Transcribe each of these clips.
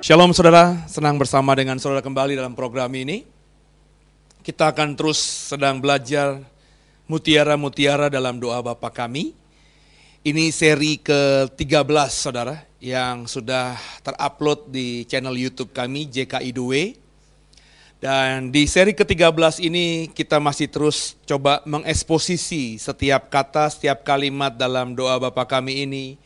Shalom saudara, senang bersama dengan saudara kembali dalam program ini. Kita akan terus sedang belajar mutiara-mutiara dalam doa Bapa Kami. Ini seri ke-13 saudara, yang sudah terupload di channel YouTube kami JKI Dewe. Dan di seri ke-13 ini kita masih terus coba mengeksposisi setiap kata, setiap kalimat dalam doa Bapa Kami ini.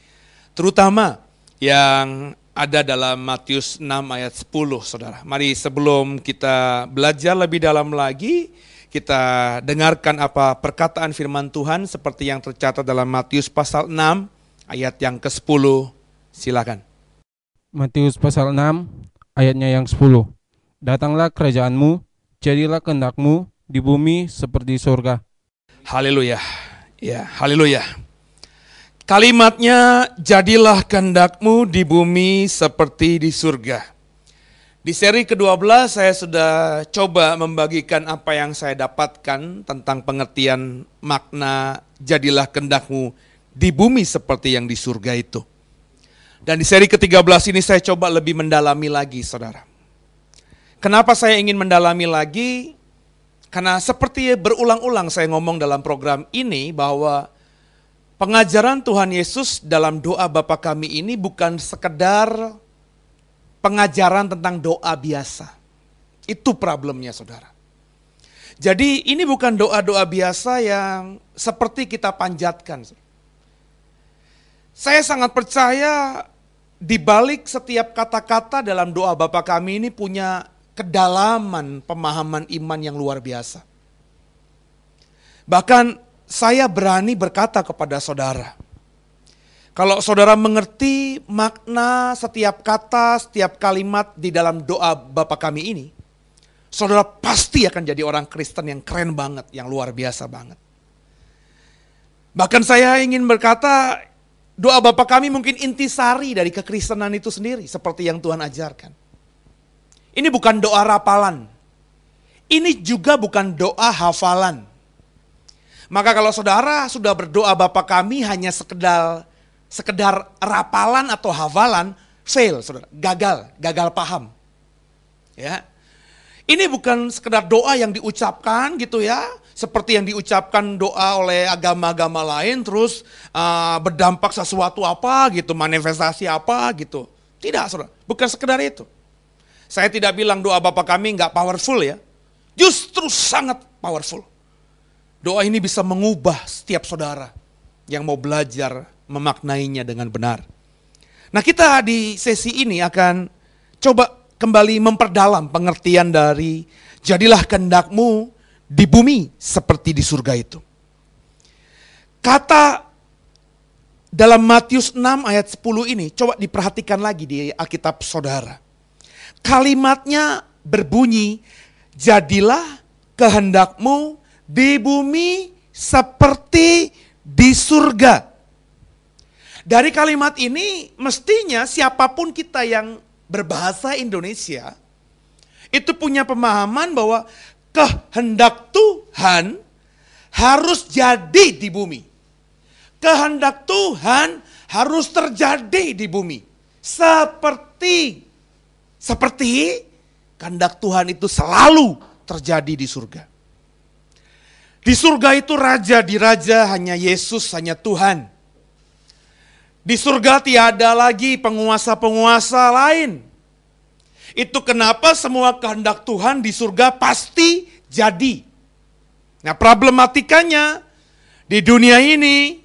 Terutama yang ada dalam Matius 6 ayat 10, saudara. Mari sebelum kita belajar lebih dalam lagi, kita dengarkan apa perkataan firman Tuhan seperti yang tercatat dalam Matius pasal 6 ayat yang ke-10. Silakan. Matius pasal 6 ayatnya yang 10. Datanglah kerajaanmu, jadilah kehendakmu di bumi seperti surga. Haleluya. Ya, haleluya. Kalimatnya, jadilah kehendakmu di bumi seperti di surga. Di seri ke-12 saya sudah coba membagikan apa yang saya dapatkan tentang pengertian makna jadilah kehendakmu di bumi seperti yang di surga itu. Dan di seri ke-13 ini saya coba lebih mendalami lagi saudara. Kenapa saya ingin mendalami lagi? Karena seperti berulang-ulang saya ngomong dalam program ini bahwa pengajaran Tuhan Yesus dalam doa Bapa Kami ini bukan sekedar pengajaran tentang doa biasa. Itu problemnya saudara. Jadi ini bukan doa-doa biasa yang seperti kita panjatkan. Saya sangat percaya di balik setiap kata-kata dalam doa Bapa Kami ini punya kedalaman pemahaman iman yang luar biasa. Bahkan saya berani berkata kepada saudara, kalau saudara mengerti makna setiap kata, setiap kalimat di dalam doa Bapa Kami ini, saudara pasti akan jadi orang Kristen yang keren banget, yang luar biasa banget. Bahkan saya ingin berkata, doa Bapa Kami mungkin intisari dari kekristenan itu sendiri, seperti yang Tuhan ajarkan. Ini bukan doa rapalan, ini juga bukan doa hafalan. Maka kalau saudara sudah berdoa Bapa Kami hanya sekedar rapalan atau hafalan, fail saudara, gagal paham. Ya. Ini bukan sekedar doa yang diucapkan gitu ya, seperti yang diucapkan doa oleh agama-agama lain terus berdampak sesuatu apa gitu, manifestasi apa gitu. Tidak saudara, bukan sekedar itu. Saya tidak bilang doa Bapa Kami nggak powerful ya, justru sangat powerful. Doa ini bisa mengubah setiap saudara yang mau belajar memaknainya dengan benar. Nah, kita di sesi ini akan coba kembali memperdalam pengertian dari jadilah kehendakmu di bumi seperti di surga itu. Kata dalam Matius 6 ayat 10 ini coba diperhatikan lagi di Alkitab saudara. Kalimatnya berbunyi, jadilah kehendakmu di bumi seperti di surga. Dari kalimat ini mestinya siapapun kita yang berbahasa Indonesia itu punya pemahaman bahwa kehendak Tuhan harus jadi di bumi. Kehendak Tuhan harus terjadi di bumi. Seperti kehendak Tuhan itu selalu terjadi di surga. Di surga itu raja diraja hanya Yesus, hanya Tuhan. Di surga tiada lagi penguasa-penguasa lain. Itu kenapa semua kehendak Tuhan di surga pasti jadi. Nah, problematikanya di dunia ini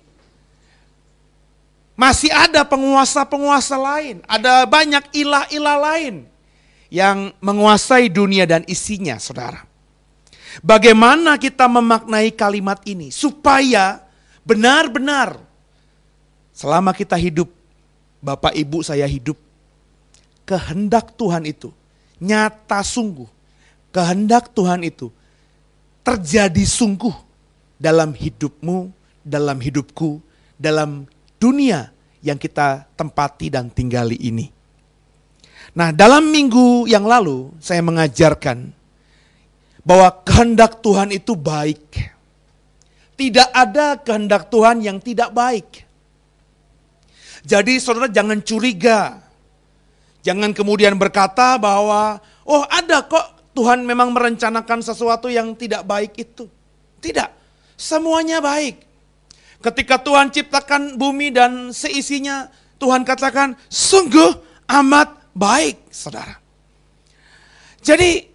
masih ada penguasa-penguasa lain. Ada banyak ilah-ilah lain yang menguasai dunia dan isinya, saudara. Bagaimana kita memaknai kalimat ini supaya benar-benar selama kita hidup, Bapak Ibu saya hidup, kehendak Tuhan itu nyata sungguh, kehendak Tuhan itu terjadi sungguh dalam hidupmu, dalam hidupku, dalam dunia yang kita tempati dan tinggali ini. Nah, dalam minggu yang lalu saya mengajarkan bahwa kehendak Tuhan itu baik. Tidak ada kehendak Tuhan yang tidak baik. Jadi saudara jangan curiga. Jangan kemudian berkata bahwa, oh ada kok Tuhan memang merencanakan sesuatu yang tidak baik itu. Tidak, semuanya baik. Ketika Tuhan ciptakan bumi dan seisinya, Tuhan katakan, sungguh amat baik, saudara. Jadi,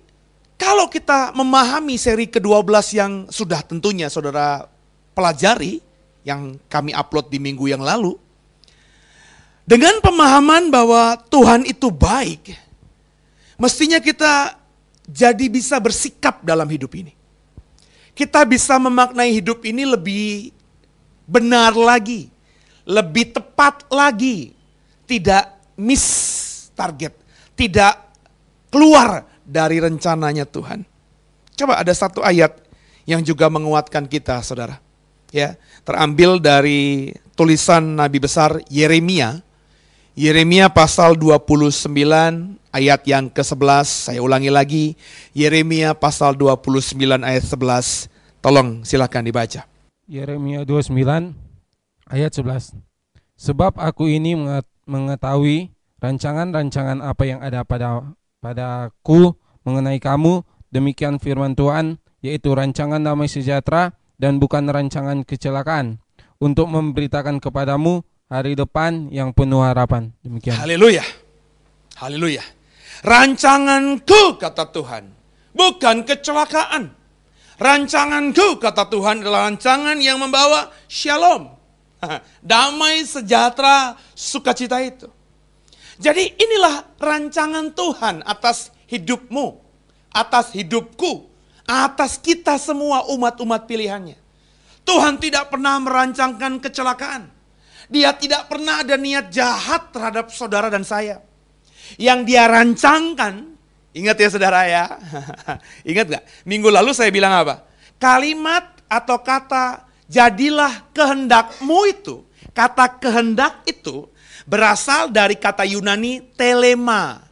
kalau kita memahami seri ke-12 yang sudah tentunya saudara pelajari, yang kami upload di minggu yang lalu, dengan pemahaman bahwa Tuhan itu baik, mestinya kita jadi bisa bersikap dalam hidup ini. Kita bisa memaknai hidup ini lebih benar lagi, lebih tepat lagi, tidak miss target, tidak keluar dari rencananya Tuhan. Coba ada satu ayat yang juga menguatkan kita, saudara. Ya, terambil dari tulisan Nabi besar Yeremia. Yeremia pasal 29 ayat yang ke-11. Saya ulangi lagi, Yeremia pasal 29 ayat 11. Tolong silakan dibaca. Yeremia 29 ayat 11. Sebab aku ini mengetahui rancangan-rancangan apa yang ada padaku mengenai kamu, demikian firman Tuhan, yaitu rancangan damai sejahtera dan bukan rancangan kecelakaan, untuk memberitakan kepadamu hari depan yang penuh harapan. Demikian. Haleluya. Haleluya. Rancanganku, kata Tuhan, bukan kecelakaan. Rancanganku, kata Tuhan, adalah rancangan yang membawa shalom, damai, sejahtera, sukacita itu. Jadi inilah rancangan Tuhan atas hidupmu, atas hidupku, atas kita semua umat-umat pilihannya. Tuhan tidak pernah merancangkan kecelakaan. Dia tidak pernah ada niat jahat terhadap saudara dan saya. Yang dia rancangkan, ingat ya saudara ya, ingat gak? Minggu lalu saya bilang apa? Kalimat atau kata jadilah kehendakmu itu, kata kehendak itu berasal dari kata Yunani telema.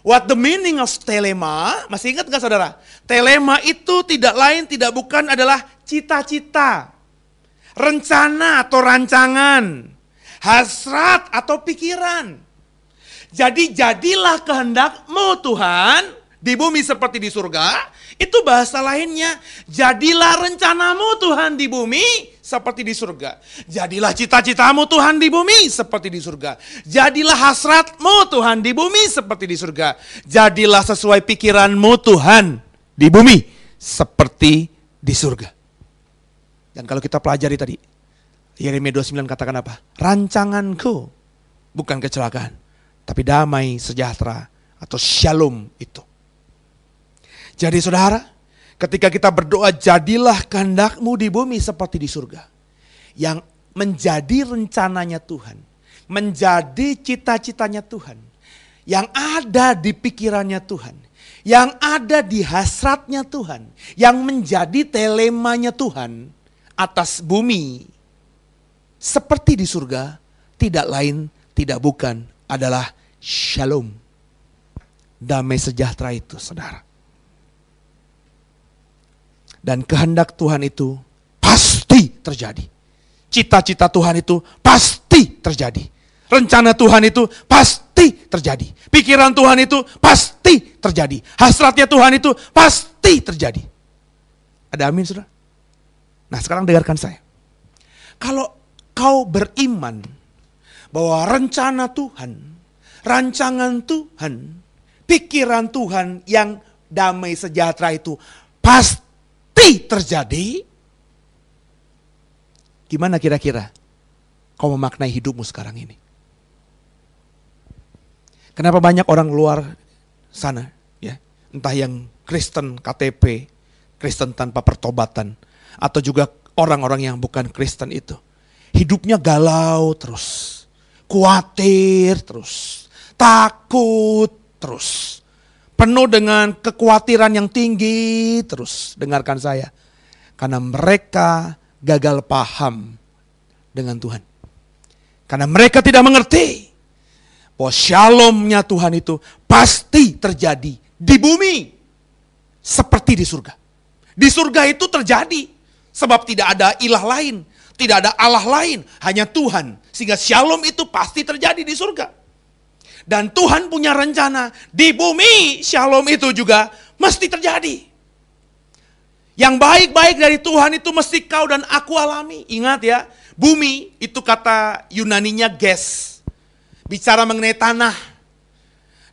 What the meaning of telema, masih ingat gak saudara? Telema itu tidak lain tidak bukan adalah cita-cita, rencana atau rancangan, hasrat atau pikiran. Jadi jadilah kehendakmu Tuhan di bumi seperti di surga. Itu bahasa lainnya. Jadilah rencanamu Tuhan di bumi seperti di surga. Jadilah cita-citamu Tuhan di bumi seperti di surga. Jadilah hasratmu Tuhan di bumi seperti di surga. Jadilah sesuai pikiranmu Tuhan di bumi seperti di surga. Dan kalau kita pelajari tadi, Yeremia 29 katakan apa? Rancanganku bukan kecelakaan, tapi damai, sejahtera, atau shalom itu. Jadi saudara, ketika kita berdoa, jadilah kehendakmu di bumi seperti di surga. Yang menjadi rencananya Tuhan, menjadi cita-citanya Tuhan, yang ada di pikirannya Tuhan, yang ada di hasratnya Tuhan, yang menjadi telemanya Tuhan atas bumi seperti di surga, tidak lain, tidak bukan adalah shalom, damai sejahtera itu, saudara. Dan kehendak Tuhan itu pasti terjadi. Cita-cita Tuhan itu pasti terjadi. Rencana Tuhan itu pasti terjadi. Pikiran Tuhan itu pasti terjadi. Hasratnya Tuhan itu pasti terjadi. Ada amin, saudara? Nah, sekarang dengarkan saya. Kalau kau beriman bahwa rencana Tuhan, rancangan Tuhan, pikiran Tuhan yang damai sejahtera itu pasti terjadi, gimana kira-kira kau memaknai hidupmu sekarang ini? Kenapa banyak orang luar sana, ya, entah yang Kristen KTP, Kristen tanpa pertobatan, atau juga orang-orang yang bukan Kristen itu, hidupnya galau terus. Khawatir terus, takut terus, penuh dengan kekhawatiran yang tinggi terus. Dengarkan saya, karena mereka gagal paham dengan Tuhan. Karena mereka tidak mengerti bahwa shalomnya Tuhan itu pasti terjadi di bumi seperti di surga. Di surga itu terjadi sebab tidak ada ilah lain. Tidak ada Allah lain, hanya Tuhan. Sehingga shalom itu pasti terjadi di surga. Dan Tuhan punya rencana di bumi, shalom itu juga mesti terjadi. Yang baik-baik dari Tuhan itu mesti kau dan aku alami. Ingat ya, bumi itu kata Yunaninya ges. Bicara mengenai tanah.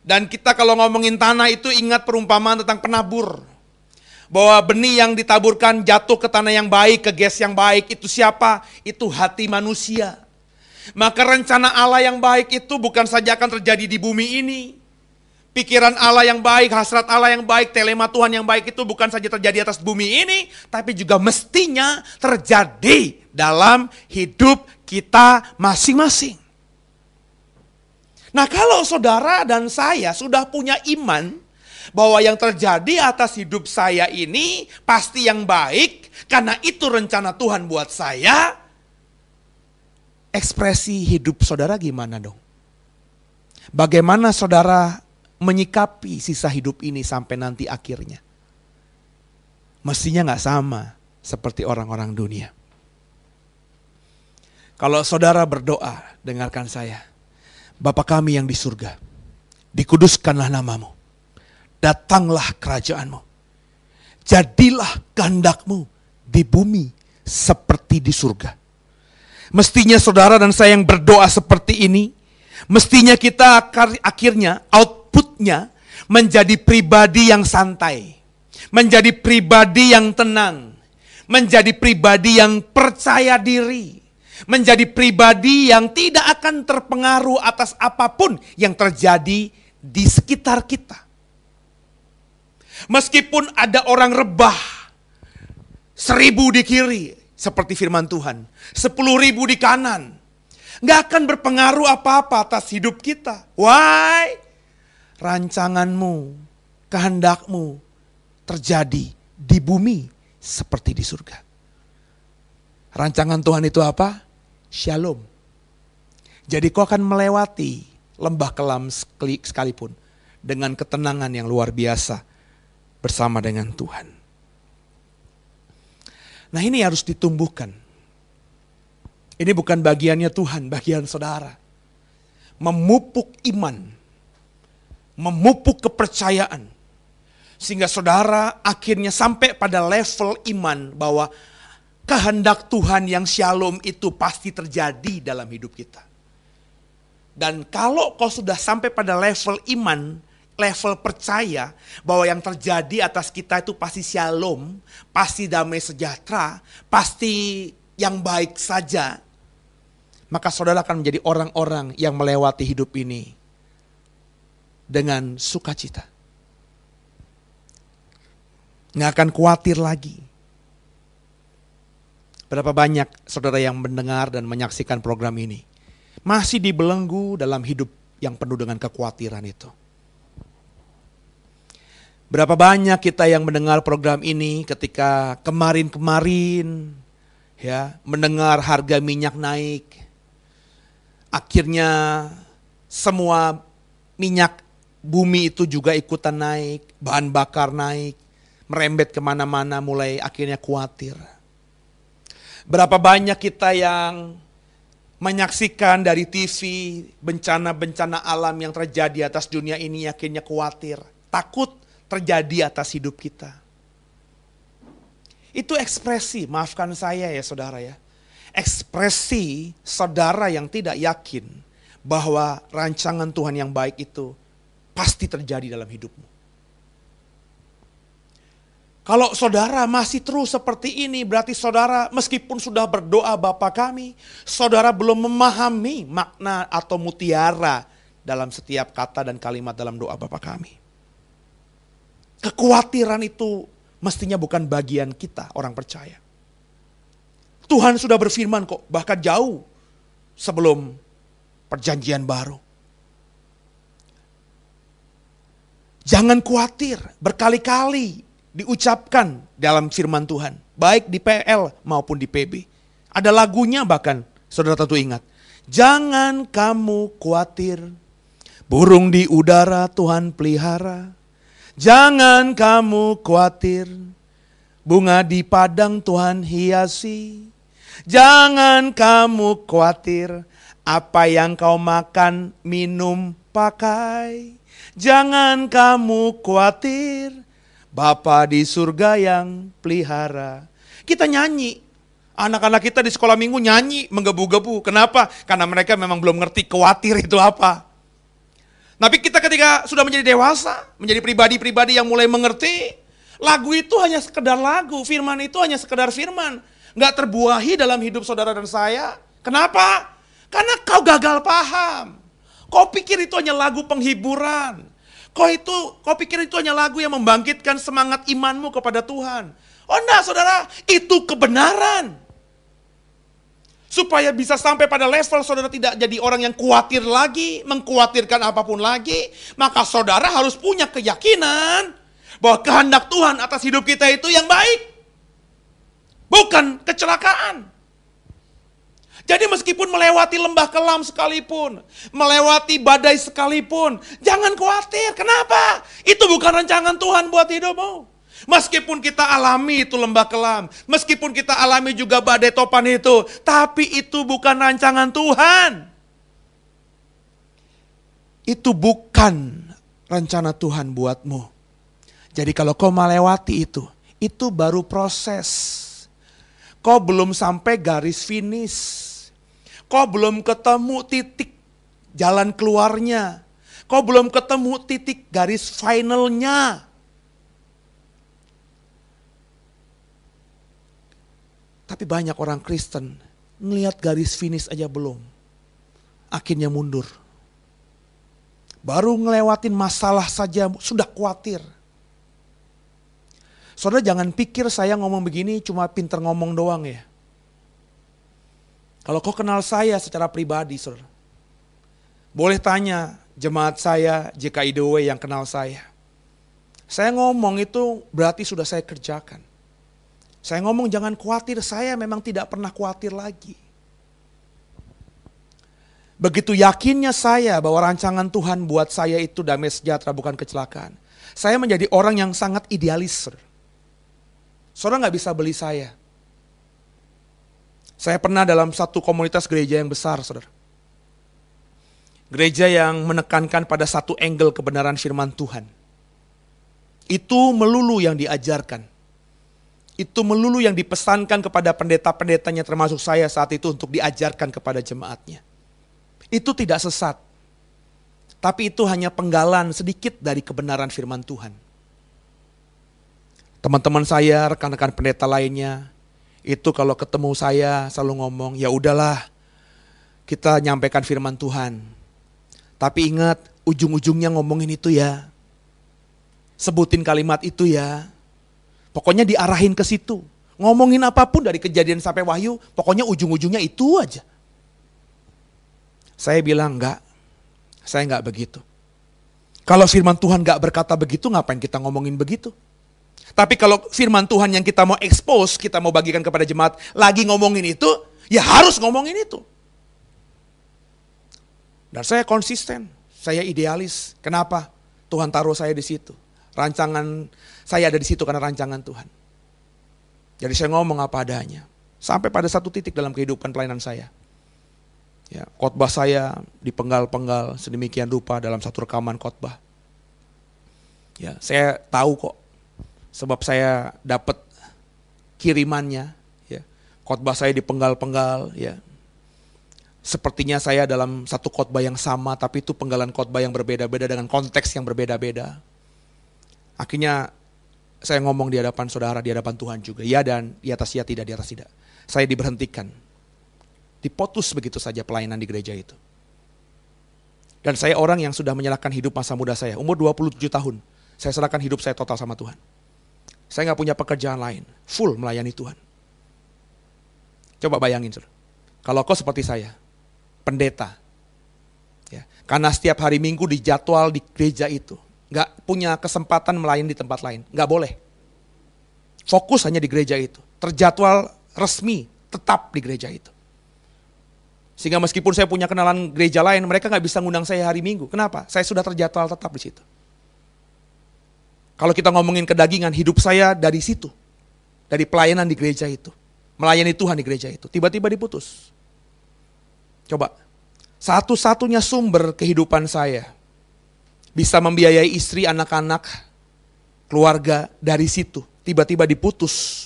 Dan kita kalau ngomongin tanah itu ingat perumpamaan tentang penabur. Bahwa benih yang ditaburkan jatuh ke tanah yang baik, ke ges yang baik. Itu siapa? Itu hati manusia. Maka rencana Allah yang baik itu bukan saja akan terjadi di bumi ini. Pikiran Allah yang baik, hasrat Allah yang baik, telema Tuhan yang baik itu bukan saja terjadi atas bumi ini, tapi juga mestinya terjadi dalam hidup kita masing-masing. Nah, kalau saudara dan saya sudah punya iman bahwa yang terjadi atas hidup saya ini pasti yang baik, karena itu rencana Tuhan buat saya, ekspresi hidup saudara gimana dong? Bagaimana saudara menyikapi sisa hidup ini sampai nanti akhirnya? Mestinya nggak sama seperti orang-orang dunia. Kalau saudara berdoa, dengarkan saya. Bapa kami yang di surga, dikuduskanlah namamu. Datanglah kerajaanmu. Jadilah kehendakmu di bumi seperti di surga. Mestinya saudara dan saya yang berdoa seperti ini, mestinya kita akhirnya outputnya menjadi pribadi yang santai, menjadi pribadi yang tenang, menjadi pribadi yang percaya diri, menjadi pribadi yang tidak akan terpengaruh atas apapun yang terjadi di sekitar kita. Meskipun ada orang rebah 1000 di kiri, seperti firman Tuhan, 10.000 di kanan, nggak akan berpengaruh apa-apa atas hidup kita. Why? Rancanganmu, kehendakmu terjadi di bumi seperti di surga. Rancangan Tuhan itu apa? Shalom. Jadi kau akan melewati lembah kelam sekalipun dengan ketenangan yang luar biasa bersama dengan Tuhan. Nah, ini harus ditumbuhkan. Ini bukan bagiannya Tuhan, bagian saudara. Memupuk iman, memupuk kepercayaan, sehingga saudara akhirnya sampai pada level iman bahwa kehendak Tuhan yang shalom itu pasti terjadi dalam hidup kita. Dan kalau kau sudah sampai pada level iman, level percaya bahwa yang terjadi atas kita itu pasti shalom, pasti damai sejahtera, pasti yang baik saja, maka saudara akan menjadi orang-orang yang melewati hidup ini dengan sukacita. Nggak akan khawatir lagi. Berapa banyak saudara yang mendengar dan menyaksikan program ini masih dibelenggu dalam hidup yang penuh dengan kekhawatiran itu. Berapa banyak kita yang mendengar program ini ketika kemarin-kemarin ya mendengar harga minyak naik. Akhirnya semua minyak bumi itu juga ikutan naik, bahan bakar naik, merembet kemana-mana, mulai akhirnya khawatir. Berapa banyak kita yang menyaksikan dari TV bencana-bencana alam yang terjadi atas dunia ini, akhirnya khawatir, takut terjadi atas hidup kita. Itu ekspresi, maafkan saya ya saudara ya, ekspresi saudara yang tidak yakin bahwa rancangan Tuhan yang baik itu pasti terjadi dalam hidupmu. Kalau saudara masih terus seperti ini, berarti saudara meskipun sudah berdoa Bapa Kami, saudara belum memahami makna atau mutiara dalam setiap kata dan kalimat dalam doa Bapa Kami. Kekhawatiran itu mestinya bukan bagian kita orang percaya. Tuhan sudah berfirman kok, bahkan jauh sebelum perjanjian baru. Jangan khawatir, berkali-kali diucapkan dalam firman Tuhan, baik di PL maupun di PB. Ada lagunya bahkan, saudara tentu ingat. Jangan kamu khawatir, burung di udara Tuhan pelihara. Jangan kamu khawatir, bunga di padang Tuhan hiasi. Jangan kamu khawatir, apa yang kau makan, minum, pakai. Jangan kamu khawatir, Bapa di surga yang pelihara. Kita nyanyi. Anak-anak kita di sekolah minggu nyanyi, menggebu-gebu. Kenapa? Karena mereka memang belum ngerti khawatir itu apa. Tapi kita ketika sudah menjadi dewasa, menjadi pribadi-pribadi yang mulai mengerti, lagu itu hanya sekedar lagu, firman itu hanya sekedar firman. Nggak terbuahi dalam hidup saudara dan saya. Kenapa? Karena kau gagal paham. Kau pikir itu hanya lagu penghiburan. Kau pikir itu hanya lagu yang membangkitkan semangat imanmu kepada Tuhan. Oh enggak saudara, itu kebenaran. Supaya bisa sampai pada level saudara tidak jadi orang yang khawatir lagi, mengkhawatirkan apapun lagi, maka saudara harus punya keyakinan bahwa kehendak Tuhan atas hidup kita itu yang baik. Bukan kecelakaan. Jadi meskipun melewati lembah kelam sekalipun, melewati badai sekalipun, jangan khawatir. Kenapa? Itu bukan rancangan Tuhan buat hidupmu. Meskipun kita alami itu lembah kelam, meskipun kita alami juga badai topan itu, tapi itu bukan rancangan Tuhan. Itu bukan rencana Tuhan buatmu. Jadi kalau kau melewati itu baru proses. Kau belum sampai garis finish. Kau belum ketemu titik jalan keluarnya. Kau belum ketemu titik garis finalnya. Tapi banyak orang Kristen ngelihat garis finish aja belum. Akhirnya mundur. Baru ngelewatin masalah saja sudah khawatir. Saudara jangan pikir saya ngomong begini cuma pinter ngomong doang ya. Kalau kau kenal saya secara pribadi saudara, boleh tanya jemaat saya JKI Dewe yang kenal saya. Saya ngomong itu berarti sudah saya kerjakan. Saya ngomong jangan khawatir, saya memang tidak pernah khawatir lagi. Begitu yakinnya saya bahwa rancangan Tuhan buat saya itu damai sejahtera bukan kecelakaan. Saya menjadi orang yang sangat idealis. Saudara nggak bisa beli saya. Saya pernah dalam satu komunitas gereja yang besar, saudara. Gereja yang menekankan pada satu angle kebenaran firman Tuhan. Itu melulu yang diajarkan. Itu melulu yang dipesankan kepada pendeta-pendetanya termasuk saya saat itu untuk diajarkan kepada jemaatnya. Itu tidak sesat. Tapi itu hanya penggalan sedikit dari kebenaran firman Tuhan. Teman-teman saya, rekan-rekan pendeta lainnya, itu kalau ketemu saya selalu ngomong, ya udahlah kita nyampaikan firman Tuhan. Tapi ingat, ujung-ujungnya ngomongin itu ya. Sebutin kalimat itu ya. Pokoknya diarahin ke situ. Ngomongin apapun dari kejadian sampai wahyu, pokoknya ujung-ujungnya itu aja. Saya bilang enggak, saya enggak begitu. Kalau firman Tuhan enggak berkata begitu, ngapain kita ngomongin begitu? Tapi kalau firman Tuhan yang kita mau expose, kita mau bagikan kepada jemaat, lagi ngomongin itu, ya harus ngomongin itu. Dan saya konsisten, saya idealis. Kenapa? Tuhan taruh saya di situ. Rancangan saya ada di situ karena rancangan Tuhan. Jadi saya ngomong apa adanya. Sampai pada satu titik dalam kehidupan pelayanan saya. Ya, khotbah saya dipenggal-penggal sedemikian rupa dalam satu rekaman khotbah. Ya, saya tahu kok. Sebab saya dapat kirimannya, ya. Khotbah saya dipenggal-penggal, ya. Sepertinya saya dalam satu khotbah yang sama tapi itu penggalan khotbah yang berbeda-beda dengan konteks yang berbeda-beda. Akhirnya saya ngomong di hadapan saudara, di hadapan Tuhan juga. Ya dan di atas ya, tidak di atas tidak. Saya diberhentikan. Dipotus begitu saja pelayanan di gereja itu. Dan saya orang yang sudah menyerahkan hidup masa muda saya. Umur 27 tahun, saya serahkan hidup saya total sama Tuhan. Saya gak punya pekerjaan lain. Full melayani Tuhan. Coba bayangin, saudara. Kalau kau seperti saya, pendeta. Ya, karena setiap hari Minggu dijadwal di gereja itu. Gak punya kesempatan melayani di tempat lain. Gak boleh. Fokus hanya di gereja itu. Terjadwal resmi, tetap di gereja itu. Sehingga meskipun saya punya kenalan gereja lain, mereka gak bisa ngundang saya hari Minggu. Kenapa? Saya sudah terjadwal tetap di situ. Kalau kita ngomongin kedagingan, hidup saya dari situ. Dari pelayanan di gereja itu. Melayani Tuhan di gereja itu. Tiba-tiba diputus. Coba. Satu-satunya sumber kehidupan saya bisa membiayai istri, anak-anak, keluarga dari situ. Tiba-tiba diputus.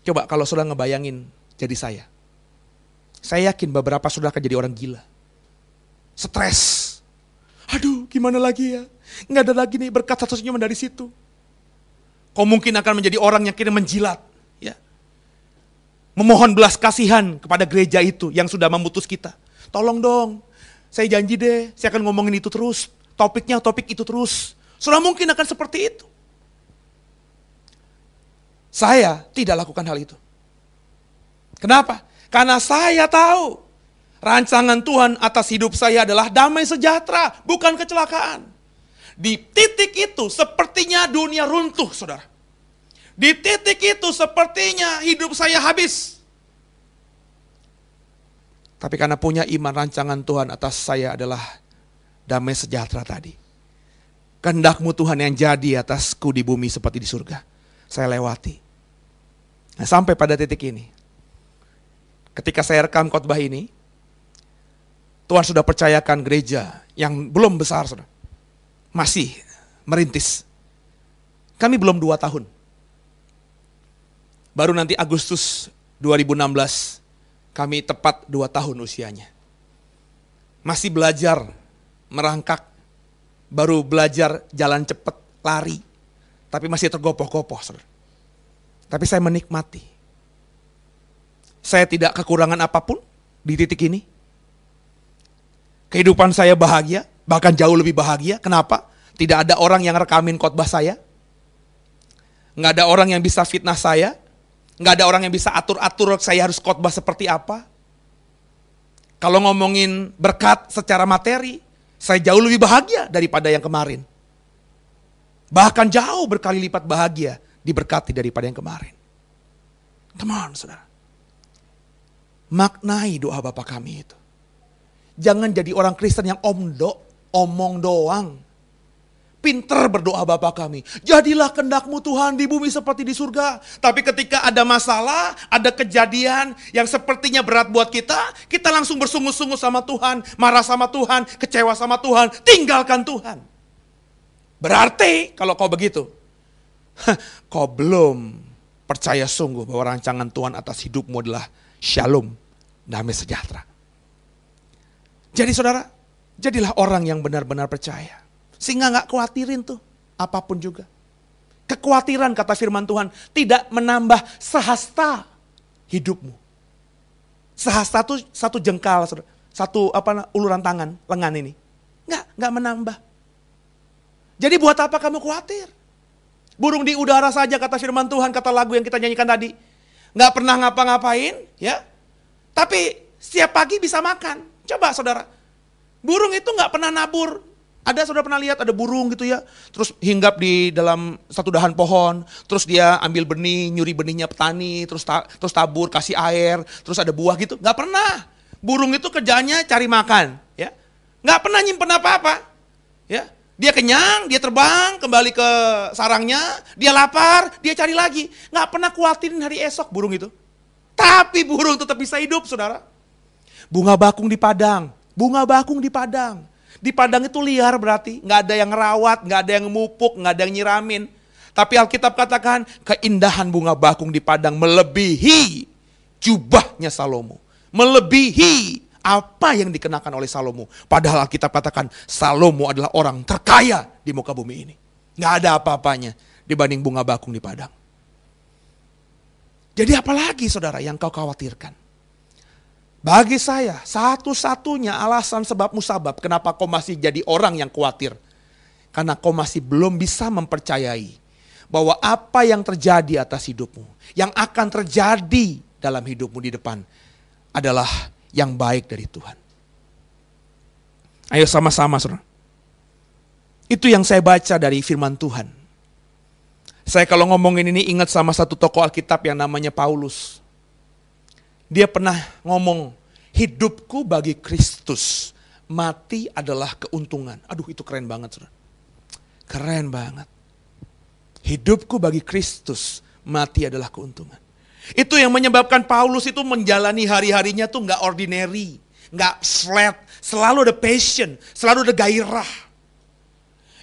Coba kalau saudara ngebayangin jadi saya yakin beberapa saudara akan jadi orang gila. Stres. Aduh, gimana lagi ya? Nggak ada lagi nih berkat satu-satunya dari situ. Kau mungkin akan menjadi orang yang kira menjilat. Ya. Memohon belas kasihan kepada gereja itu yang sudah memutus kita. Tolong dong, saya janji deh, saya akan ngomongin itu terus. Topiknya topik itu terus. Saudara mungkin akan seperti itu. Saya tidak lakukan hal itu. Kenapa? Karena saya tahu rancangan Tuhan atas hidup saya adalah damai sejahtera, bukan kecelakaan. Di titik itu sepertinya dunia runtuh, saudara. Di titik itu sepertinya hidup saya habis. Tapi karena punya iman rancangan Tuhan atas saya adalah damai sejahtera tadi. Kehendakmu Tuhan yang jadi atasku di bumi seperti di surga. Saya lewati. Nah, sampai pada titik ini. Ketika saya rekam khotbah ini, Tuhan sudah percayakan gereja yang belum besar, saudara. Masih merintis. Kami belum 2 tahun. Baru nanti Agustus 2016, kami tepat 2 tahun usianya. Masih belajar merangkak, baru belajar jalan cepat, lari. Tapi masih tergopoh-gopoh, saudara. Tapi saya menikmati. Saya tidak kekurangan apapun di titik ini. Kehidupan saya bahagia, bahkan jauh lebih bahagia. Kenapa? Tidak ada orang yang rekamin khotbah saya. Nggak ada orang yang bisa fitnah saya. Nggak ada orang yang bisa atur-atur saya harus khotbah seperti apa. Kalau ngomongin berkat secara materi, saya jauh lebih bahagia daripada yang kemarin. Bahkan jauh berkali lipat bahagia diberkati daripada yang kemarin. Come on, saudara. Maknai doa Bapa Kami itu. Jangan jadi orang Kristen yang omong doang. Pinter berdoa Bapa Kami. Jadilah kehendak-Mu Tuhan di bumi seperti di surga. Tapi ketika ada masalah, ada kejadian yang sepertinya berat buat kita, kita langsung bersungut-sungut sama Tuhan, marah sama Tuhan, kecewa sama Tuhan, tinggalkan Tuhan. Berarti kalau kau begitu, kau belum percaya sungguh bahwa rancangan Tuhan atas hidupmu adalah shalom, damai sejahtera. Jadi saudara, jadilah orang yang benar-benar percaya. Sehingga gak khawatirin tuh, apapun juga. Kekhawatiran kata firman Tuhan tidak menambah sehasta hidupmu. Sehasta itu satu jengkal, saudara. Uluran tangan, lengan ini. Gak menambah. Jadi buat apa kamu khawatir? Burung di udara saja kata firman Tuhan, kata lagu yang kita nyanyikan tadi. Nggak pernah ngapa-ngapain, ya. Tapi setiap pagi bisa makan. Coba saudara, burung itu nggak pernah nabur. Ada saudara pernah lihat ada burung gitu ya, terus hinggap di dalam satu dahan pohon, terus dia ambil benih, nyuri benihnya petani, terus tabur, kasih air, terus ada buah gitu. Nggak pernah. Burung itu kerjanya cari makan, ya. Nggak pernah nyimpen apa-apa, ya. Dia kenyang, dia terbang, kembali ke sarangnya, dia lapar, dia cari lagi. Nggak pernah khawatirin hari esok burung itu. Tapi burung tetap bisa hidup, saudara. Bunga bakung di padang, bunga bakung di padang. Di padang itu liar berarti, nggak ada yang rawat, nggak ada yang memupuk, nggak ada yang nyiramin. Tapi Alkitab katakan, keindahan bunga bakung di padang melebihi jubahnya Salomo. Melebihi apa yang dikenakan oleh Salomo. Padahal Alkitab katakan Salomo adalah orang terkaya di muka bumi ini. Nggak ada apa-apanya dibanding bunga bakung di padang. Jadi apalagi saudara yang kau khawatirkan? Bagi saya satu-satunya alasan sebab musabab kenapa kau masih jadi orang yang khawatir. Karena kau masih belum bisa mempercayai bahwa apa yang terjadi atas hidupmu, yang akan terjadi dalam hidupmu di depan adalah yang baik dari Tuhan. Ayo sama-sama, saudara. Itu yang saya baca dari firman Tuhan. Saya kalau ngomongin ini ingat sama satu tokoh Alkitab yang namanya Paulus. Dia pernah ngomong, hidupku bagi Kristus, mati adalah keuntungan. Aduh, itu keren banget, saudara. Keren banget. Hidupku bagi Kristus, mati adalah keuntungan. Itu yang menyebabkan Paulus itu menjalani hari-harinya tuh gak ordinary. nggak flat, selalu ada passion, selalu ada gairah.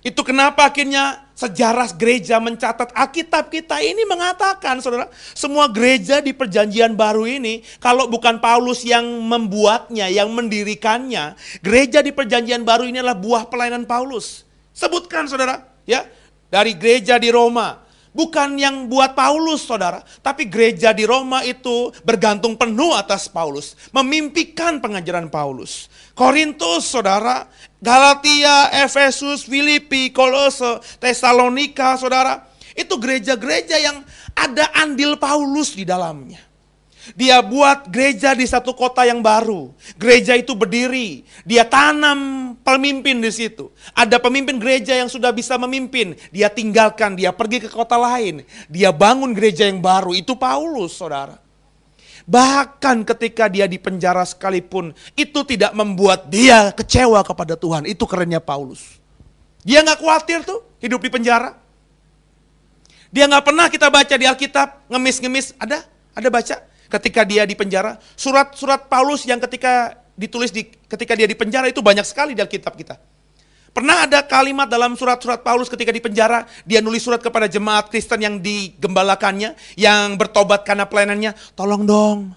Itu kenapa akhirnya sejarah gereja mencatat Alkitab kita ini mengatakan, saudara, semua gereja di perjanjian baru ini, kalau bukan Paulus yang membuatnya, yang mendirikannya, gereja di perjanjian baru ini adalah buah pelayanan Paulus. Sebutkan, saudara, ya, dari gereja di Roma. Bukan yang buat Paulus, saudara. Tapi gereja di Roma itu bergantung penuh atas Paulus. Memimpikan pengajaran Paulus. Korintus, saudara. Galatia, Efesus, Filipi, Kolose, Tesalonika, saudara. Itu gereja-gereja yang ada andil Paulus di dalamnya. Dia buat gereja di satu kota yang baru. Gereja itu berdiri. Dia tanam pemimpin di situ. Ada pemimpin gereja yang sudah bisa memimpin. Dia tinggalkan, dia pergi ke kota lain. Dia bangun gereja yang baru. Itu Paulus, saudara. Bahkan ketika dia dipenjara sekalipun, itu tidak membuat dia kecewa kepada Tuhan. Itu kerennya Paulus. Dia nggak khawatir tuh hidup di penjara. Dia nggak pernah kita baca di Alkitab, ngemis-ngemis. Ada baca? Ketika dia dipenjara, surat-surat Paulus yang ketika ditulis ketika dia dipenjara itu banyak sekali di Alkitab kita. Pernah ada kalimat dalam surat-surat Paulus ketika dipenjara, dia nulis surat kepada jemaat Kristen yang digembalakannya, yang bertobat karena pelayanannya, tolong dong,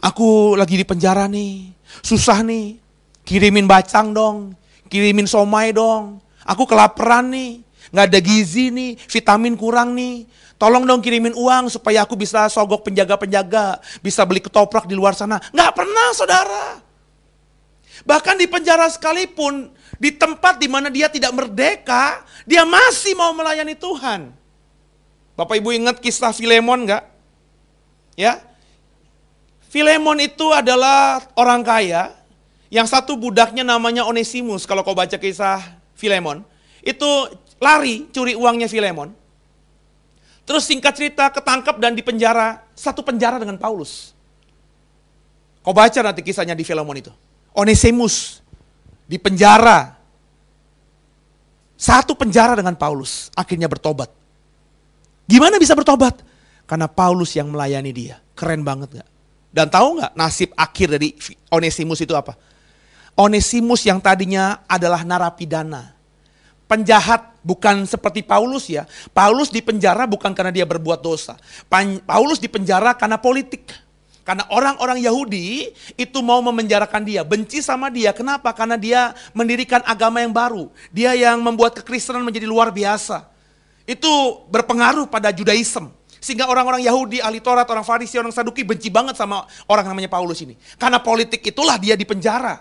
aku lagi dipenjara nih, susah nih, kirimin bacang dong, kirimin somai dong, aku kelaparan nih, nggak ada gizi nih, vitamin kurang nih. Tolong dong kirimin uang supaya aku bisa sogok penjaga-penjaga. Bisa beli ketoprak di luar sana. Nggak pernah, saudara. Bahkan di penjara sekalipun, di tempat di mana dia tidak merdeka, dia masih mau melayani Tuhan. Bapak Ibu ingat kisah Filemon nggak? Ya, Filemon itu adalah orang kaya, yang satu budaknya namanya Onesimus. Kalau kau baca kisah Filemon, itu lari curi uangnya Filemon. Terus singkat cerita ketangkap dan dipenjara, satu penjara dengan Paulus. Kau baca nanti kisahnya di Filemon itu. Onesimus dipenjara, satu penjara dengan Paulus, akhirnya bertobat. Gimana bisa bertobat? Karena Paulus yang melayani dia. Keren banget gak? Dan tahu gak nasib akhir dari Onesimus itu apa? Onesimus yang tadinya adalah narapidana, penjahat, bukan seperti Paulus ya. Paulus dipenjara bukan karena dia berbuat dosa. Paulus dipenjara karena politik. Karena orang-orang Yahudi itu mau memenjarakan dia, benci sama dia. Kenapa? Karena dia mendirikan agama yang baru. Dia yang membuat kekristenan menjadi luar biasa. Itu berpengaruh pada Judaism. Sehingga orang-orang Yahudi, ahli Taurat, orang Farisi, orang Saduki benci banget sama orang namanya Paulus ini. Karena politik itulah dia dipenjara.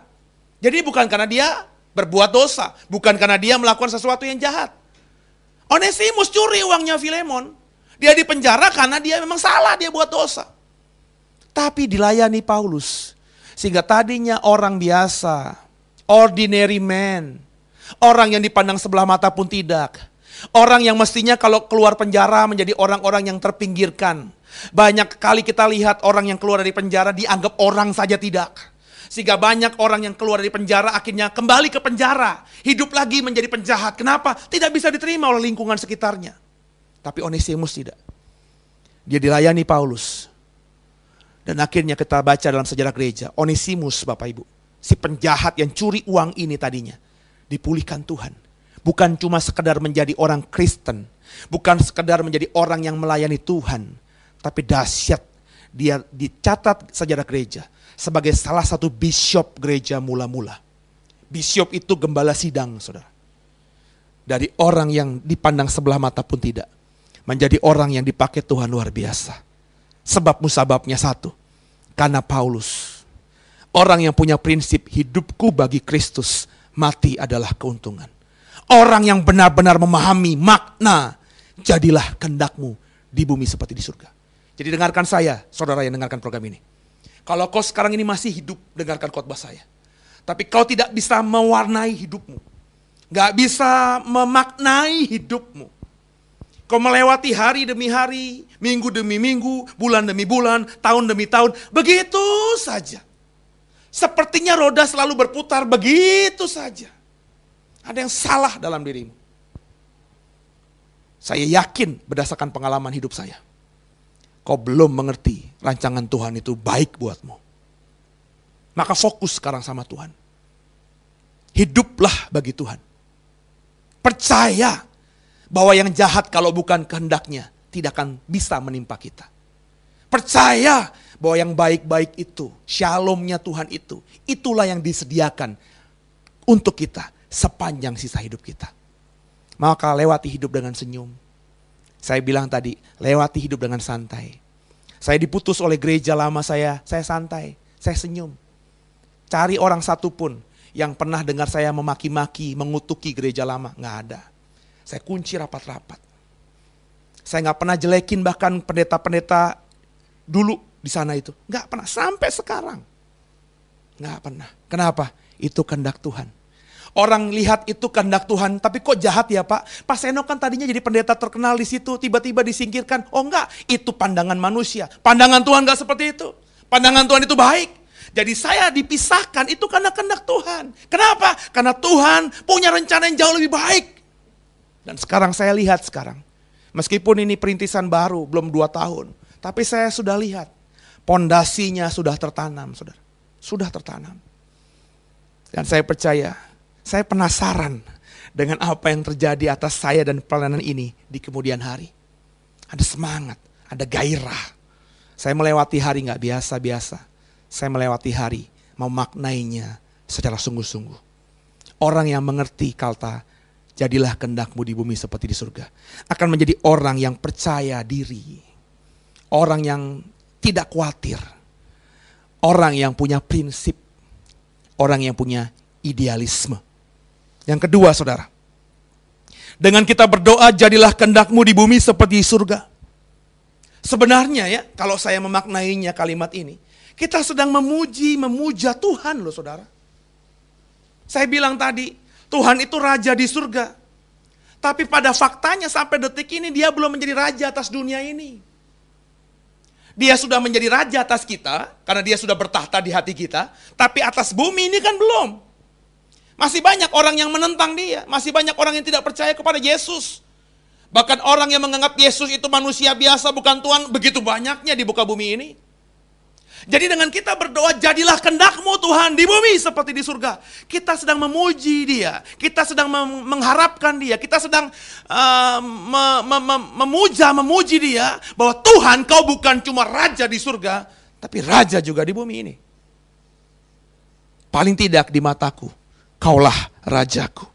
Jadi bukan karena dia berbuat dosa, bukan karena dia melakukan sesuatu yang jahat. Onesimus curi uangnya Filemon. Dia dipenjara karena dia memang salah, dia buat dosa. Tapi dilayani Paulus. Sehingga tadinya orang biasa, ordinary man, orang yang dipandang sebelah mata pun tidak. Orang yang mestinya kalau keluar penjara menjadi orang-orang yang terpinggirkan. Banyak kali kita lihat orang yang keluar dari penjara dianggap orang saja tidak. Sehingga banyak orang yang keluar dari penjara akhirnya kembali ke penjara. Hidup lagi menjadi penjahat. Kenapa? Tidak bisa diterima oleh lingkungan sekitarnya. Tapi Onesimus tidak. Dia dilayani Paulus. Dan akhirnya kita baca dalam sejarah gereja. Onesimus, Bapak Ibu, si penjahat yang curi uang ini tadinya, dipulihkan Tuhan. Bukan cuma sekedar menjadi orang Kristen. Bukan sekedar menjadi orang yang melayani Tuhan. Tapi dahsyat. Dia dicatat sejarah gereja sebagai salah satu bishop gereja mula-mula. Bishop itu gembala sidang, saudara. Dari orang yang dipandang sebelah mata pun tidak, menjadi orang yang dipakai Tuhan luar biasa. Sebab musababnya satu, karena Paulus. Orang yang punya prinsip hidupku bagi Kristus, mati adalah keuntungan. Orang yang benar-benar memahami makna, jadilah kehendakmu di bumi seperti di surga. Jadi dengarkan saya, saudara yang dengarkan program ini. Kalau kau sekarang ini masih hidup, dengarkan khotbah saya. Tapi kau tidak bisa mewarnai hidupmu. Gak bisa memaknai hidupmu. Kau melewati hari demi hari, minggu demi minggu, bulan demi bulan, tahun demi tahun. Begitu saja. Sepertinya roda selalu berputar, begitu saja. Ada yang salah dalam dirimu. Saya yakin berdasarkan pengalaman hidup saya. Kau belum mengerti rancangan Tuhan itu baik buatmu. Maka fokus sekarang sama Tuhan. Hiduplah bagi Tuhan. Percaya bahwa yang jahat kalau bukan kehendaknya tidak akan bisa menimpa kita. Percaya bahwa yang baik-baik itu, shalomnya Tuhan itu, itulah yang disediakan untuk kita sepanjang sisa hidup kita. Maka lewati hidup dengan senyum. Saya bilang tadi, lewati hidup dengan santai. Saya diputus oleh gereja lama saya santai, saya senyum. Cari orang satu pun yang pernah dengar saya memaki-maki, mengutuki gereja lama, nggak ada. Saya kunci rapat-rapat. Saya nggak pernah jelekin bahkan pendeta-pendeta dulu di sana itu. Nggak pernah, sampai sekarang. Nggak pernah. Kenapa? Itu kehendak Tuhan. Orang lihat itu kehendak Tuhan, tapi kok jahat ya Pak? Pak Seno kan tadinya jadi pendeta terkenal di situ, tiba-tiba disingkirkan. Oh enggak, itu pandangan manusia. Pandangan Tuhan enggak seperti itu. Pandangan Tuhan itu baik. Jadi saya dipisahkan itu karena kehendak Tuhan. Kenapa? Karena Tuhan punya rencana yang jauh lebih baik. Dan sekarang saya lihat sekarang, meskipun ini perintisan baru, belum 2 tahun. Tapi saya sudah lihat, pondasinya sudah tertanam, saudara. Sudah tertanam. Dan saya percaya, saya penasaran dengan apa yang terjadi atas saya dan pelayanan ini di kemudian hari. Ada semangat, ada gairah. Saya melewati hari nggak biasa-biasa. Saya melewati hari memaknainya secara sungguh-sungguh. Orang yang mengerti kata, jadilah kehendakmu di bumi seperti di surga, akan menjadi orang yang percaya diri. Orang yang tidak khawatir. Orang yang punya prinsip. Orang yang punya idealisme. Yang kedua saudara, dengan kita berdoa jadilah kehendak-Mu di bumi seperti di surga. Sebenarnya ya, kalau saya memaknainya kalimat ini, kita sedang memuja Tuhan loh saudara. Saya bilang tadi, Tuhan itu raja di surga. Tapi pada faktanya sampai detik ini dia belum menjadi raja atas dunia ini. Dia sudah menjadi raja atas kita, karena dia sudah bertahta di hati kita. Tapi atas bumi ini kan belum. Masih banyak orang yang menentang dia. Masih banyak orang yang tidak percaya kepada Yesus. Bahkan orang yang menganggap Yesus itu manusia biasa bukan Tuhan. Begitu banyaknya di muka bumi ini. Jadi dengan kita berdoa, jadilah kehendak-Mu Tuhan di bumi seperti di surga. Kita sedang memuji dia. Kita sedang mengharapkan dia. Kita sedang memuji dia. Bahwa Tuhan kau bukan cuma raja di surga. Tapi raja juga di bumi ini. Paling tidak di mataku. Kaulah rajaku.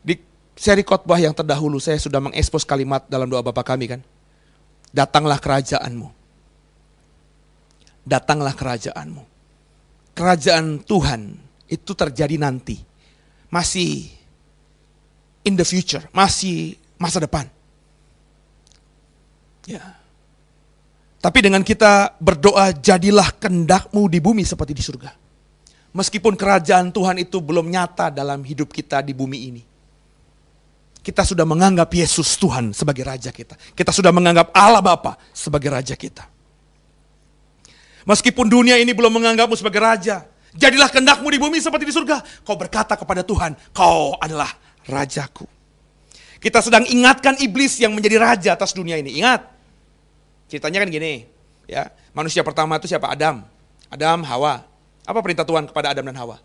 Di seri khotbah yang terdahulu saya sudah mengekspos kalimat dalam doa Bapa Kami kan. Datanglah kerajaanmu. Datanglah kerajaanmu. Kerajaan Tuhan itu terjadi nanti. Masih in the future. Masih masa depan. Ya. Tapi dengan kita berdoa jadilah kehendak-Mu di bumi seperti di surga. Meskipun kerajaan Tuhan itu belum nyata dalam hidup kita di bumi ini. Kita sudah menganggap Yesus Tuhan sebagai Raja kita. Kita sudah menganggap Allah Bapa sebagai Raja kita. Meskipun dunia ini belum menganggapmu sebagai Raja, jadilah kehendak-Mu di bumi seperti di surga. Kau berkata kepada Tuhan, kau adalah Rajaku. Kita sedang ingatkan iblis yang menjadi Raja atas dunia ini. Ingat, ceritanya kan gini. Ya, manusia pertama itu siapa? Adam. Adam, Hawa. Apa perintah Tuhan kepada Adam dan Hawa?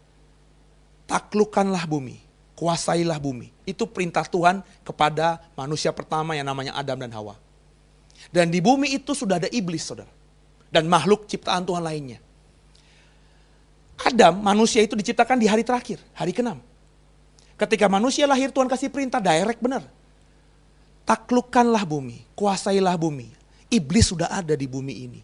Taklukkanlah bumi, kuasailah bumi. Itu perintah Tuhan kepada manusia pertama yang namanya Adam dan Hawa. Dan di bumi itu sudah ada iblis, saudara. Dan makhluk ciptaan Tuhan lainnya. Adam, manusia itu diciptakan di hari terakhir, hari ke-6. Ketika manusia lahir, Tuhan kasih perintah, direct benar. Taklukkanlah bumi, kuasailah bumi. Iblis sudah ada di bumi ini.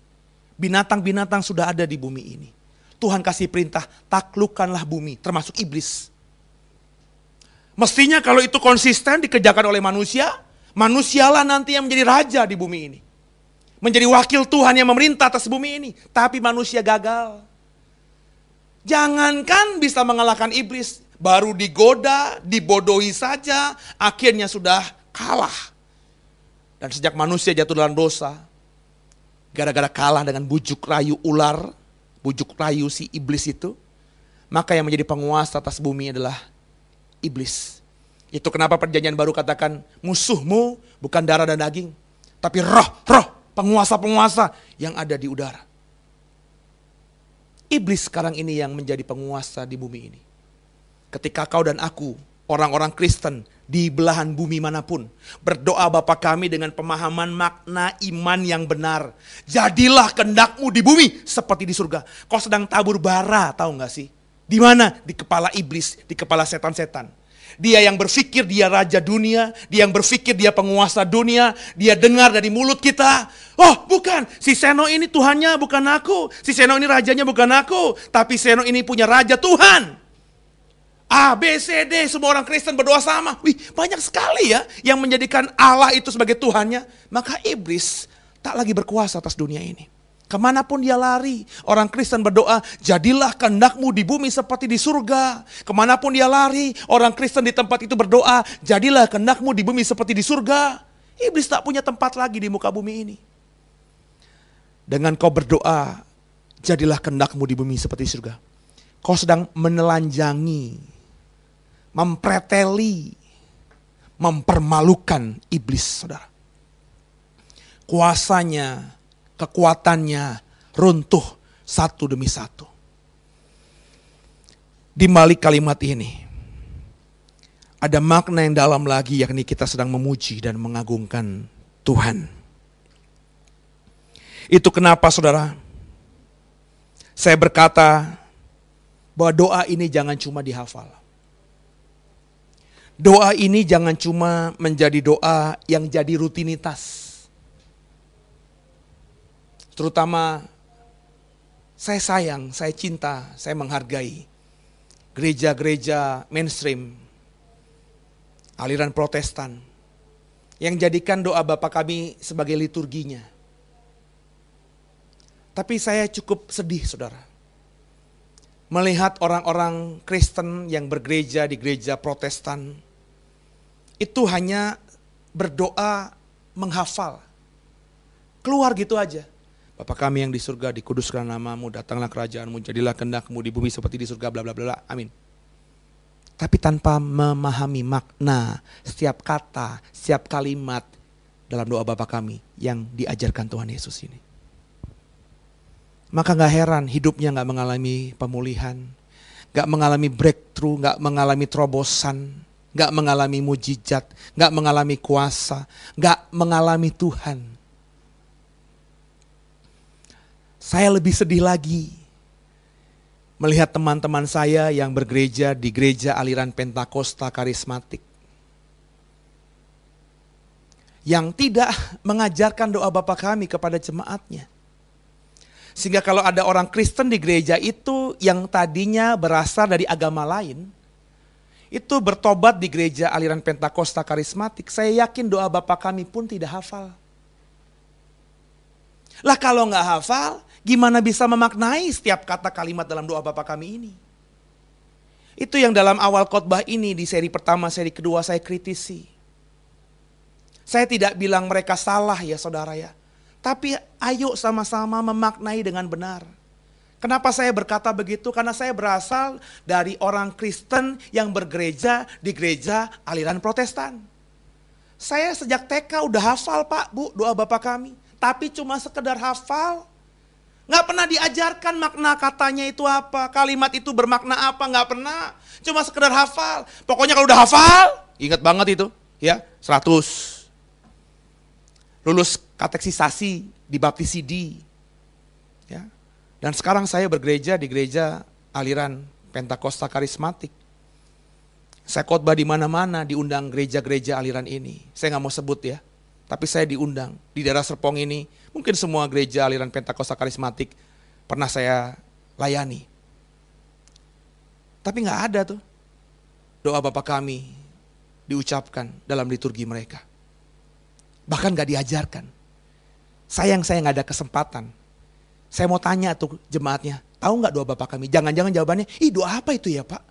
Binatang-binatang sudah ada di bumi ini. Tuhan kasih perintah, taklukkanlah bumi, termasuk iblis. Mestinya kalau itu konsisten dikerjakan oleh manusia, manusialah nanti yang menjadi raja di bumi ini. Menjadi wakil Tuhan yang memerintah atas bumi ini. Tapi manusia gagal. Jangankan bisa mengalahkan iblis, baru digoda, dibodohi saja, akhirnya sudah kalah. Dan sejak manusia jatuh dalam dosa, gara-gara kalah dengan bujuk rayu ular, bujuk rayu si iblis itu, maka yang menjadi penguasa atas bumi adalah iblis. Itu kenapa perjanjian baru katakan musuhmu bukan darah dan daging, tapi roh-roh penguasa-penguasa yang ada di udara. Iblis sekarang ini yang menjadi penguasa di bumi ini. Ketika kau dan aku, orang-orang Kristen di belahan bumi manapun, berdoa Bapa Kami dengan pemahaman makna iman yang benar. Jadilah kehendak-Mu di bumi seperti di surga. Kau sedang tabur bara, tahu gak sih? Di mana? Di kepala iblis, di kepala setan-setan. Dia yang berpikir dia raja dunia, dia yang berpikir dia penguasa dunia, dia dengar dari mulut kita, oh bukan, si Seno ini Tuhannya bukan aku, si Seno ini rajanya bukan aku, tapi Seno ini punya raja Tuhan. A, B, C, D, semua orang Kristen berdoa sama. Wih, banyak sekali ya yang menjadikan Allah itu sebagai Tuhannya. Maka iblis tak lagi berkuasa atas dunia ini. Kemanapun dia lari, orang Kristen berdoa, jadilah kehendak-Mu di bumi seperti di surga. Kemanapun dia lari, orang Kristen di tempat itu berdoa, jadilah kehendak-Mu di bumi seperti di surga. Iblis tak punya tempat lagi di muka bumi ini. Dengan kau berdoa, jadilah kehendak-Mu di bumi seperti di surga, kau sedang menelanjangi, mempreteli, mempermalukan iblis, saudara. Kuasanya, kekuatannya runtuh satu demi satu. Di balik kalimat ini, ada makna yang dalam lagi, yakni kita sedang memuji dan mengagungkan Tuhan. Itu kenapa, saudara, saya berkata bahwa doa ini jangan cuma dihafal. Doa ini jangan cuma menjadi doa yang jadi rutinitas. Terutama saya sayang, saya cinta, saya menghargai gereja-gereja mainstream, aliran Protestan, yang jadikan doa Bapa Kami sebagai liturginya. Tapi saya cukup sedih, saudara, melihat orang-orang Kristen yang bergereja di gereja Protestan, itu hanya berdoa menghafal. Keluar gitu aja. Bapa Kami yang di surga, dikuduskan nama-Mu, datanglah kerajaan-Mu, jadilah kehendak-Mu di bumi seperti di surga, bla bla bla. Amin. Tapi tanpa memahami makna setiap kata, setiap kalimat dalam doa Bapa Kami yang diajarkan Tuhan Yesus ini. Maka gak heran hidupnya gak mengalami pemulihan, gak mengalami breakthrough, gak mengalami terobosan, gak mengalami mujizat, gak mengalami kuasa, gak mengalami Tuhan. Saya lebih sedih lagi melihat teman-teman saya yang bergereja di gereja aliran Pentakosta karismatik, yang tidak mengajarkan doa Bapa Kami kepada jemaatnya. Sehingga kalau ada orang Kristen di gereja itu yang tadinya berasal dari agama lain, itu bertobat di gereja aliran Pentakosta karismatik, saya yakin doa Bapa Kami pun tidak hafal. Lah kalau nggak hafal, gimana bisa memaknai setiap kata kalimat dalam doa Bapa Kami ini? Itu yang dalam awal khotbah ini di seri pertama, seri kedua saya kritisi. Saya tidak bilang mereka salah ya saudara ya, tapi ayo sama-sama memaknai dengan benar. Kenapa saya berkata begitu? Karena saya berasal dari orang Kristen yang bergereja di gereja aliran Protestan. Saya sejak TK udah hafal Pak, Bu, doa Bapa Kami. Tapi cuma sekedar hafal. Nggak pernah diajarkan makna katanya itu apa, kalimat itu bermakna apa, nggak pernah. Cuma sekedar hafal. Pokoknya kalau udah hafal, ingat banget itu, ya, 100. Lulus kateksisasi, dibaptisidi. Ya. Dan sekarang saya bergereja di gereja aliran Pentakosta karismatik. Saya khotbah di mana-mana diundang gereja-gereja aliran ini. Saya nggak mau sebut ya, tapi saya diundang di daerah Serpong ini. Mungkin semua gereja aliran Pentakosta karismatik pernah saya layani. Tapi nggak ada tuh doa Bapa Kami diucapkan dalam liturgi mereka. Bahkan nggak diajarkan. Sayang saya nggak ada kesempatan. Saya mau tanya tuh jemaatnya, tahu nggak doa Bapa Kami? Jangan-jangan jawabannya, ih doa apa itu ya Pak?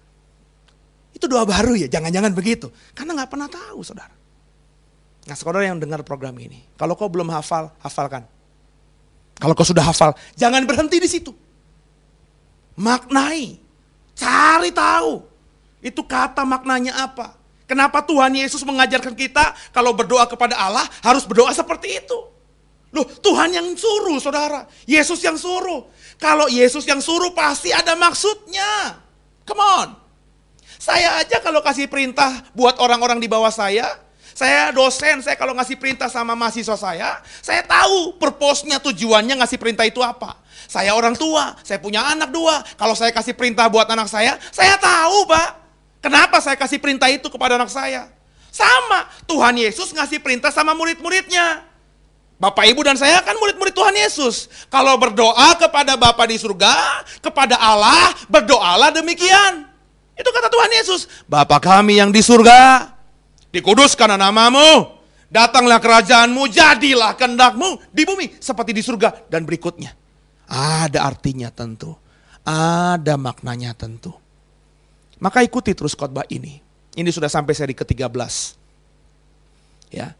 Itu doa baru ya, jangan-jangan begitu. Karena nggak pernah tahu saudara. Nah saudara yang dengar program ini, kalau kau belum hafal, hafalkan. Kalau kau sudah hafal, jangan berhenti di situ. Maknai, cari tahu, itu kata maknanya apa. Kenapa Tuhan Yesus mengajarkan kita kalau berdoa kepada Allah harus berdoa seperti itu. Loh, Tuhan yang suruh, saudara. Yesus yang suruh. Kalau Yesus yang suruh, pasti ada maksudnya. Come on. Saya aja kalau kasih perintah buat orang-orang di bawah saya dosen, saya kalau ngasih perintah sama mahasiswa saya tahu purpose-nya, tujuannya ngasih perintah itu apa. Saya orang tua, saya punya anak 2. Kalau saya kasih perintah buat anak saya tahu, Pak. Kenapa saya kasih perintah itu kepada anak saya? Sama, Tuhan Yesus ngasih perintah sama murid-muridnya. Bapak, Ibu, dan saya kan murid-murid Tuhan Yesus. Kalau berdoa kepada Bapa di surga, kepada Allah, berdoalah demikian. Itu kata Tuhan Yesus. Bapa kami yang di surga, dikuduskanlah namamu, datanglah kerajaanmu, jadilah kehendakmu di bumi seperti di surga. Dan berikutnya, ada artinya tentu, ada maknanya tentu. Maka ikuti terus khotbah ini. Ini sudah sampai seri ke-13. Ya.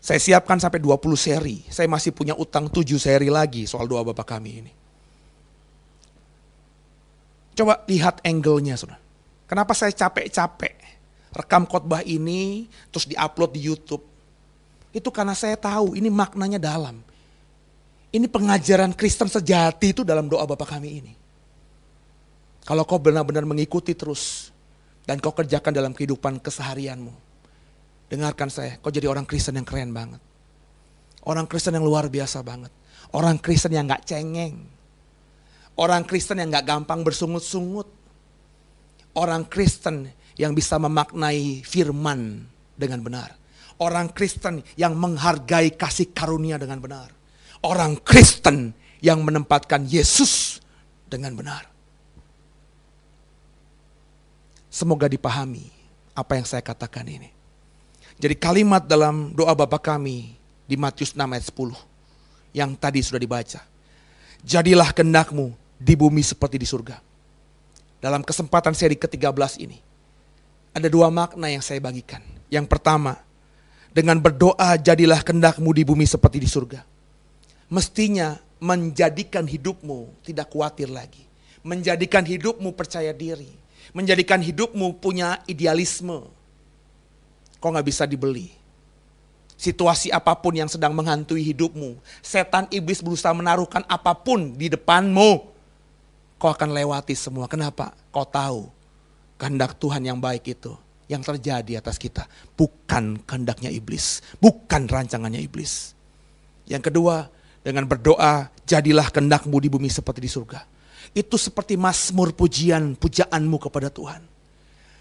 Saya siapkan sampai 20 seri. Saya masih punya utang 7 seri lagi soal doa Bapa Kami ini. Coba lihat angle-nya, Saudara. Kenapa saya capek-capek rekam khotbah ini, terus diupload di YouTube? Itu karena saya tahu ini maknanya dalam. Ini pengajaran Kristen sejati itu dalam doa Bapa Kami ini. Kalau kau benar-benar mengikuti terus, dan kau kerjakan dalam kehidupan keseharianmu. Dengarkan saya, kau jadi orang Kristen yang keren banget. Orang Kristen yang luar biasa banget. Orang Kristen yang gak cengeng. Orang Kristen yang gak gampang bersungut-sungut. Orang Kristen yang bisa memaknai firman dengan benar. Orang Kristen yang menghargai kasih karunia dengan benar. Orang Kristen yang menempatkan Yesus dengan benar. Semoga dipahami apa yang saya katakan ini. Jadi kalimat dalam doa Bapa Kami di Matius 6 ayat 10 yang tadi sudah dibaca. Jadilah kehendak-Mu di bumi seperti di surga. Dalam kesempatan seri ke-13 ini, ada 2 makna yang saya bagikan. Yang pertama, dengan berdoa jadilah kehendak-Mu di bumi seperti di surga. Mestinya menjadikan hidupmu tidak khawatir lagi. Menjadikan hidupmu percaya diri. Menjadikan hidupmu punya idealisme. Kok gak bisa dibeli? Situasi apapun yang sedang menghantui hidupmu, setan iblis berusaha menaruhkan apapun di depanmu, kau akan lewati semua. Kenapa? Kau tahu kehendak Tuhan yang baik itu yang terjadi atas kita. Bukan kehendaknya iblis. Bukan rancangannya iblis. Yang kedua, dengan berdoa, jadilah kehendak-Mu di bumi seperti di surga. Itu seperti mazmur pujian, pujaanmu kepada Tuhan.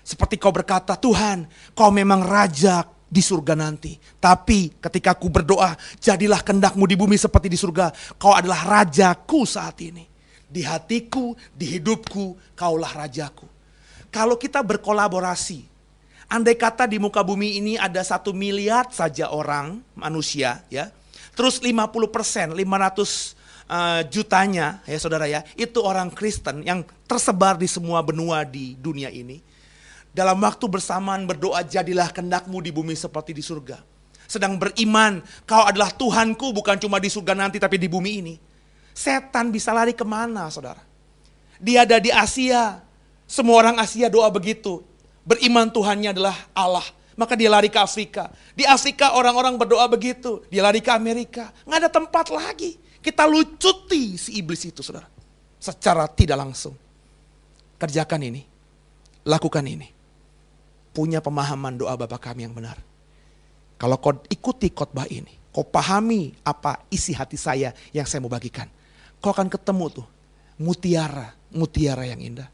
Seperti kau berkata, Tuhan, kau memang raja di surga nanti. Tapi ketika aku berdoa, jadilah kehendak-Mu di bumi seperti di surga. Kau adalah rajaku saat ini. Di hatiku, di hidupku, kaulah rajaku. Kalau kita berkolaborasi, andai kata di muka bumi ini ada 1 miliar saja orang, manusia, ya, terus 50%, 500 jutanya, ya saudara ya, itu orang Kristen yang tersebar di semua benua di dunia ini. Dalam waktu bersamaan berdoa, jadilah kehendak-Mu di bumi seperti di surga. Sedang beriman, kau adalah Tuhanku bukan cuma di surga nanti tapi di bumi ini. Setan bisa lari kemana, saudara? Dia ada di Asia. Semua orang Asia doa begitu. Beriman Tuhannya adalah Allah. Maka dia lari ke Afrika. Di Afrika orang-orang berdoa begitu. Dia lari ke Amerika. Nggak ada tempat lagi. Kita lucuti si iblis itu, saudara. Secara tidak langsung. Kerjakan ini. Lakukan ini. Punya pemahaman doa Bapa Kami yang benar. Kalau kau ikuti khotbah ini, kau pahami apa isi hati saya yang saya mau bagikan, kau akan ketemu tuh mutiara yang indah,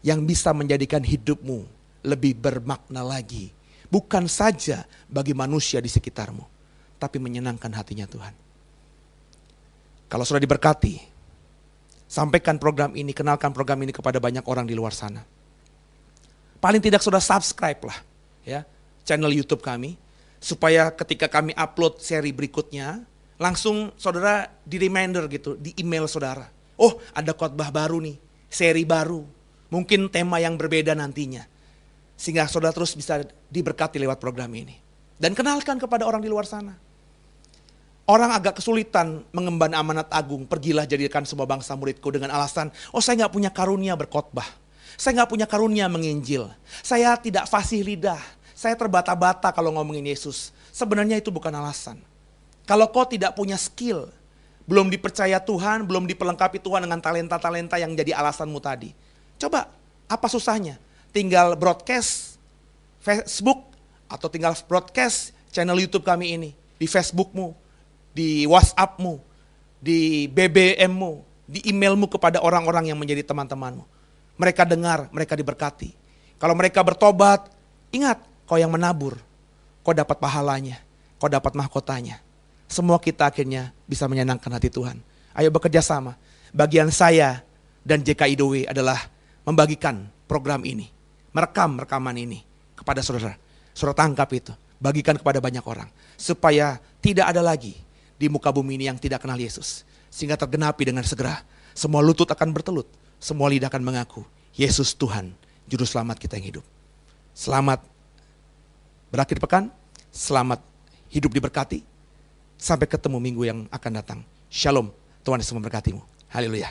yang bisa menjadikan hidupmu lebih bermakna lagi. Bukan saja bagi manusia di sekitarmu, tapi menyenangkan hatinya Tuhan. Kalau sudah diberkati, sampaikan program ini, kenalkan program ini kepada banyak orang di luar sana. Paling tidak sudah subscribe lah ya, channel YouTube kami, supaya ketika kami upload seri berikutnya, langsung saudara di reminder gitu, di email saudara. Oh, ada khotbah baru nih, seri baru. Mungkin tema yang berbeda nantinya. Sehingga saudara terus bisa diberkati lewat program ini. Dan kenalkan kepada orang di luar sana. Orang agak kesulitan mengemban amanat agung. Pergilah jadikan semua bangsa muridku, dengan alasan, oh saya gak punya karunia berkhotbah. Saya gak punya karunia menginjil. Saya tidak fasih lidah. Saya terbata-bata kalau ngomongin Yesus. Sebenarnya itu bukan alasan. Kalau kau tidak punya skill, belum dipercaya Tuhan, belum diperlengkapi Tuhan dengan talenta-talenta yang jadi alasanmu tadi. Coba, apa susahnya? Tinggal broadcast Facebook atau tinggal broadcast channel YouTube kami ini. Di Facebookmu, di WhatsAppmu, di BBMmu, di emailmu kepada orang-orang yang menjadi teman-temanmu. Mereka dengar, mereka diberkati. Kalau mereka bertobat, ingat, kau yang menabur. Kau dapat pahalanya, kau dapat mahkotanya. Semua kita akhirnya bisa menyenangkan hati Tuhan. Ayo bekerja sama. Bagian saya dan JKI Dewe adalah membagikan program ini. Merekam rekaman ini kepada saudara. Saudara tangkap itu. Bagikan kepada banyak orang. Supaya tidak ada lagi di muka bumi ini yang tidak kenal Yesus. Sehingga tergenapi dengan segera. Semua lutut akan bertelut. Semua lidah akan mengaku. Yesus Tuhan, Juru Selamat kita yang hidup. Selamat berakhir pekan. Selamat hidup diberkati. Sampai ketemu minggu yang akan datang. Shalom, Tuhan Yesus memberkatimu. Haleluya.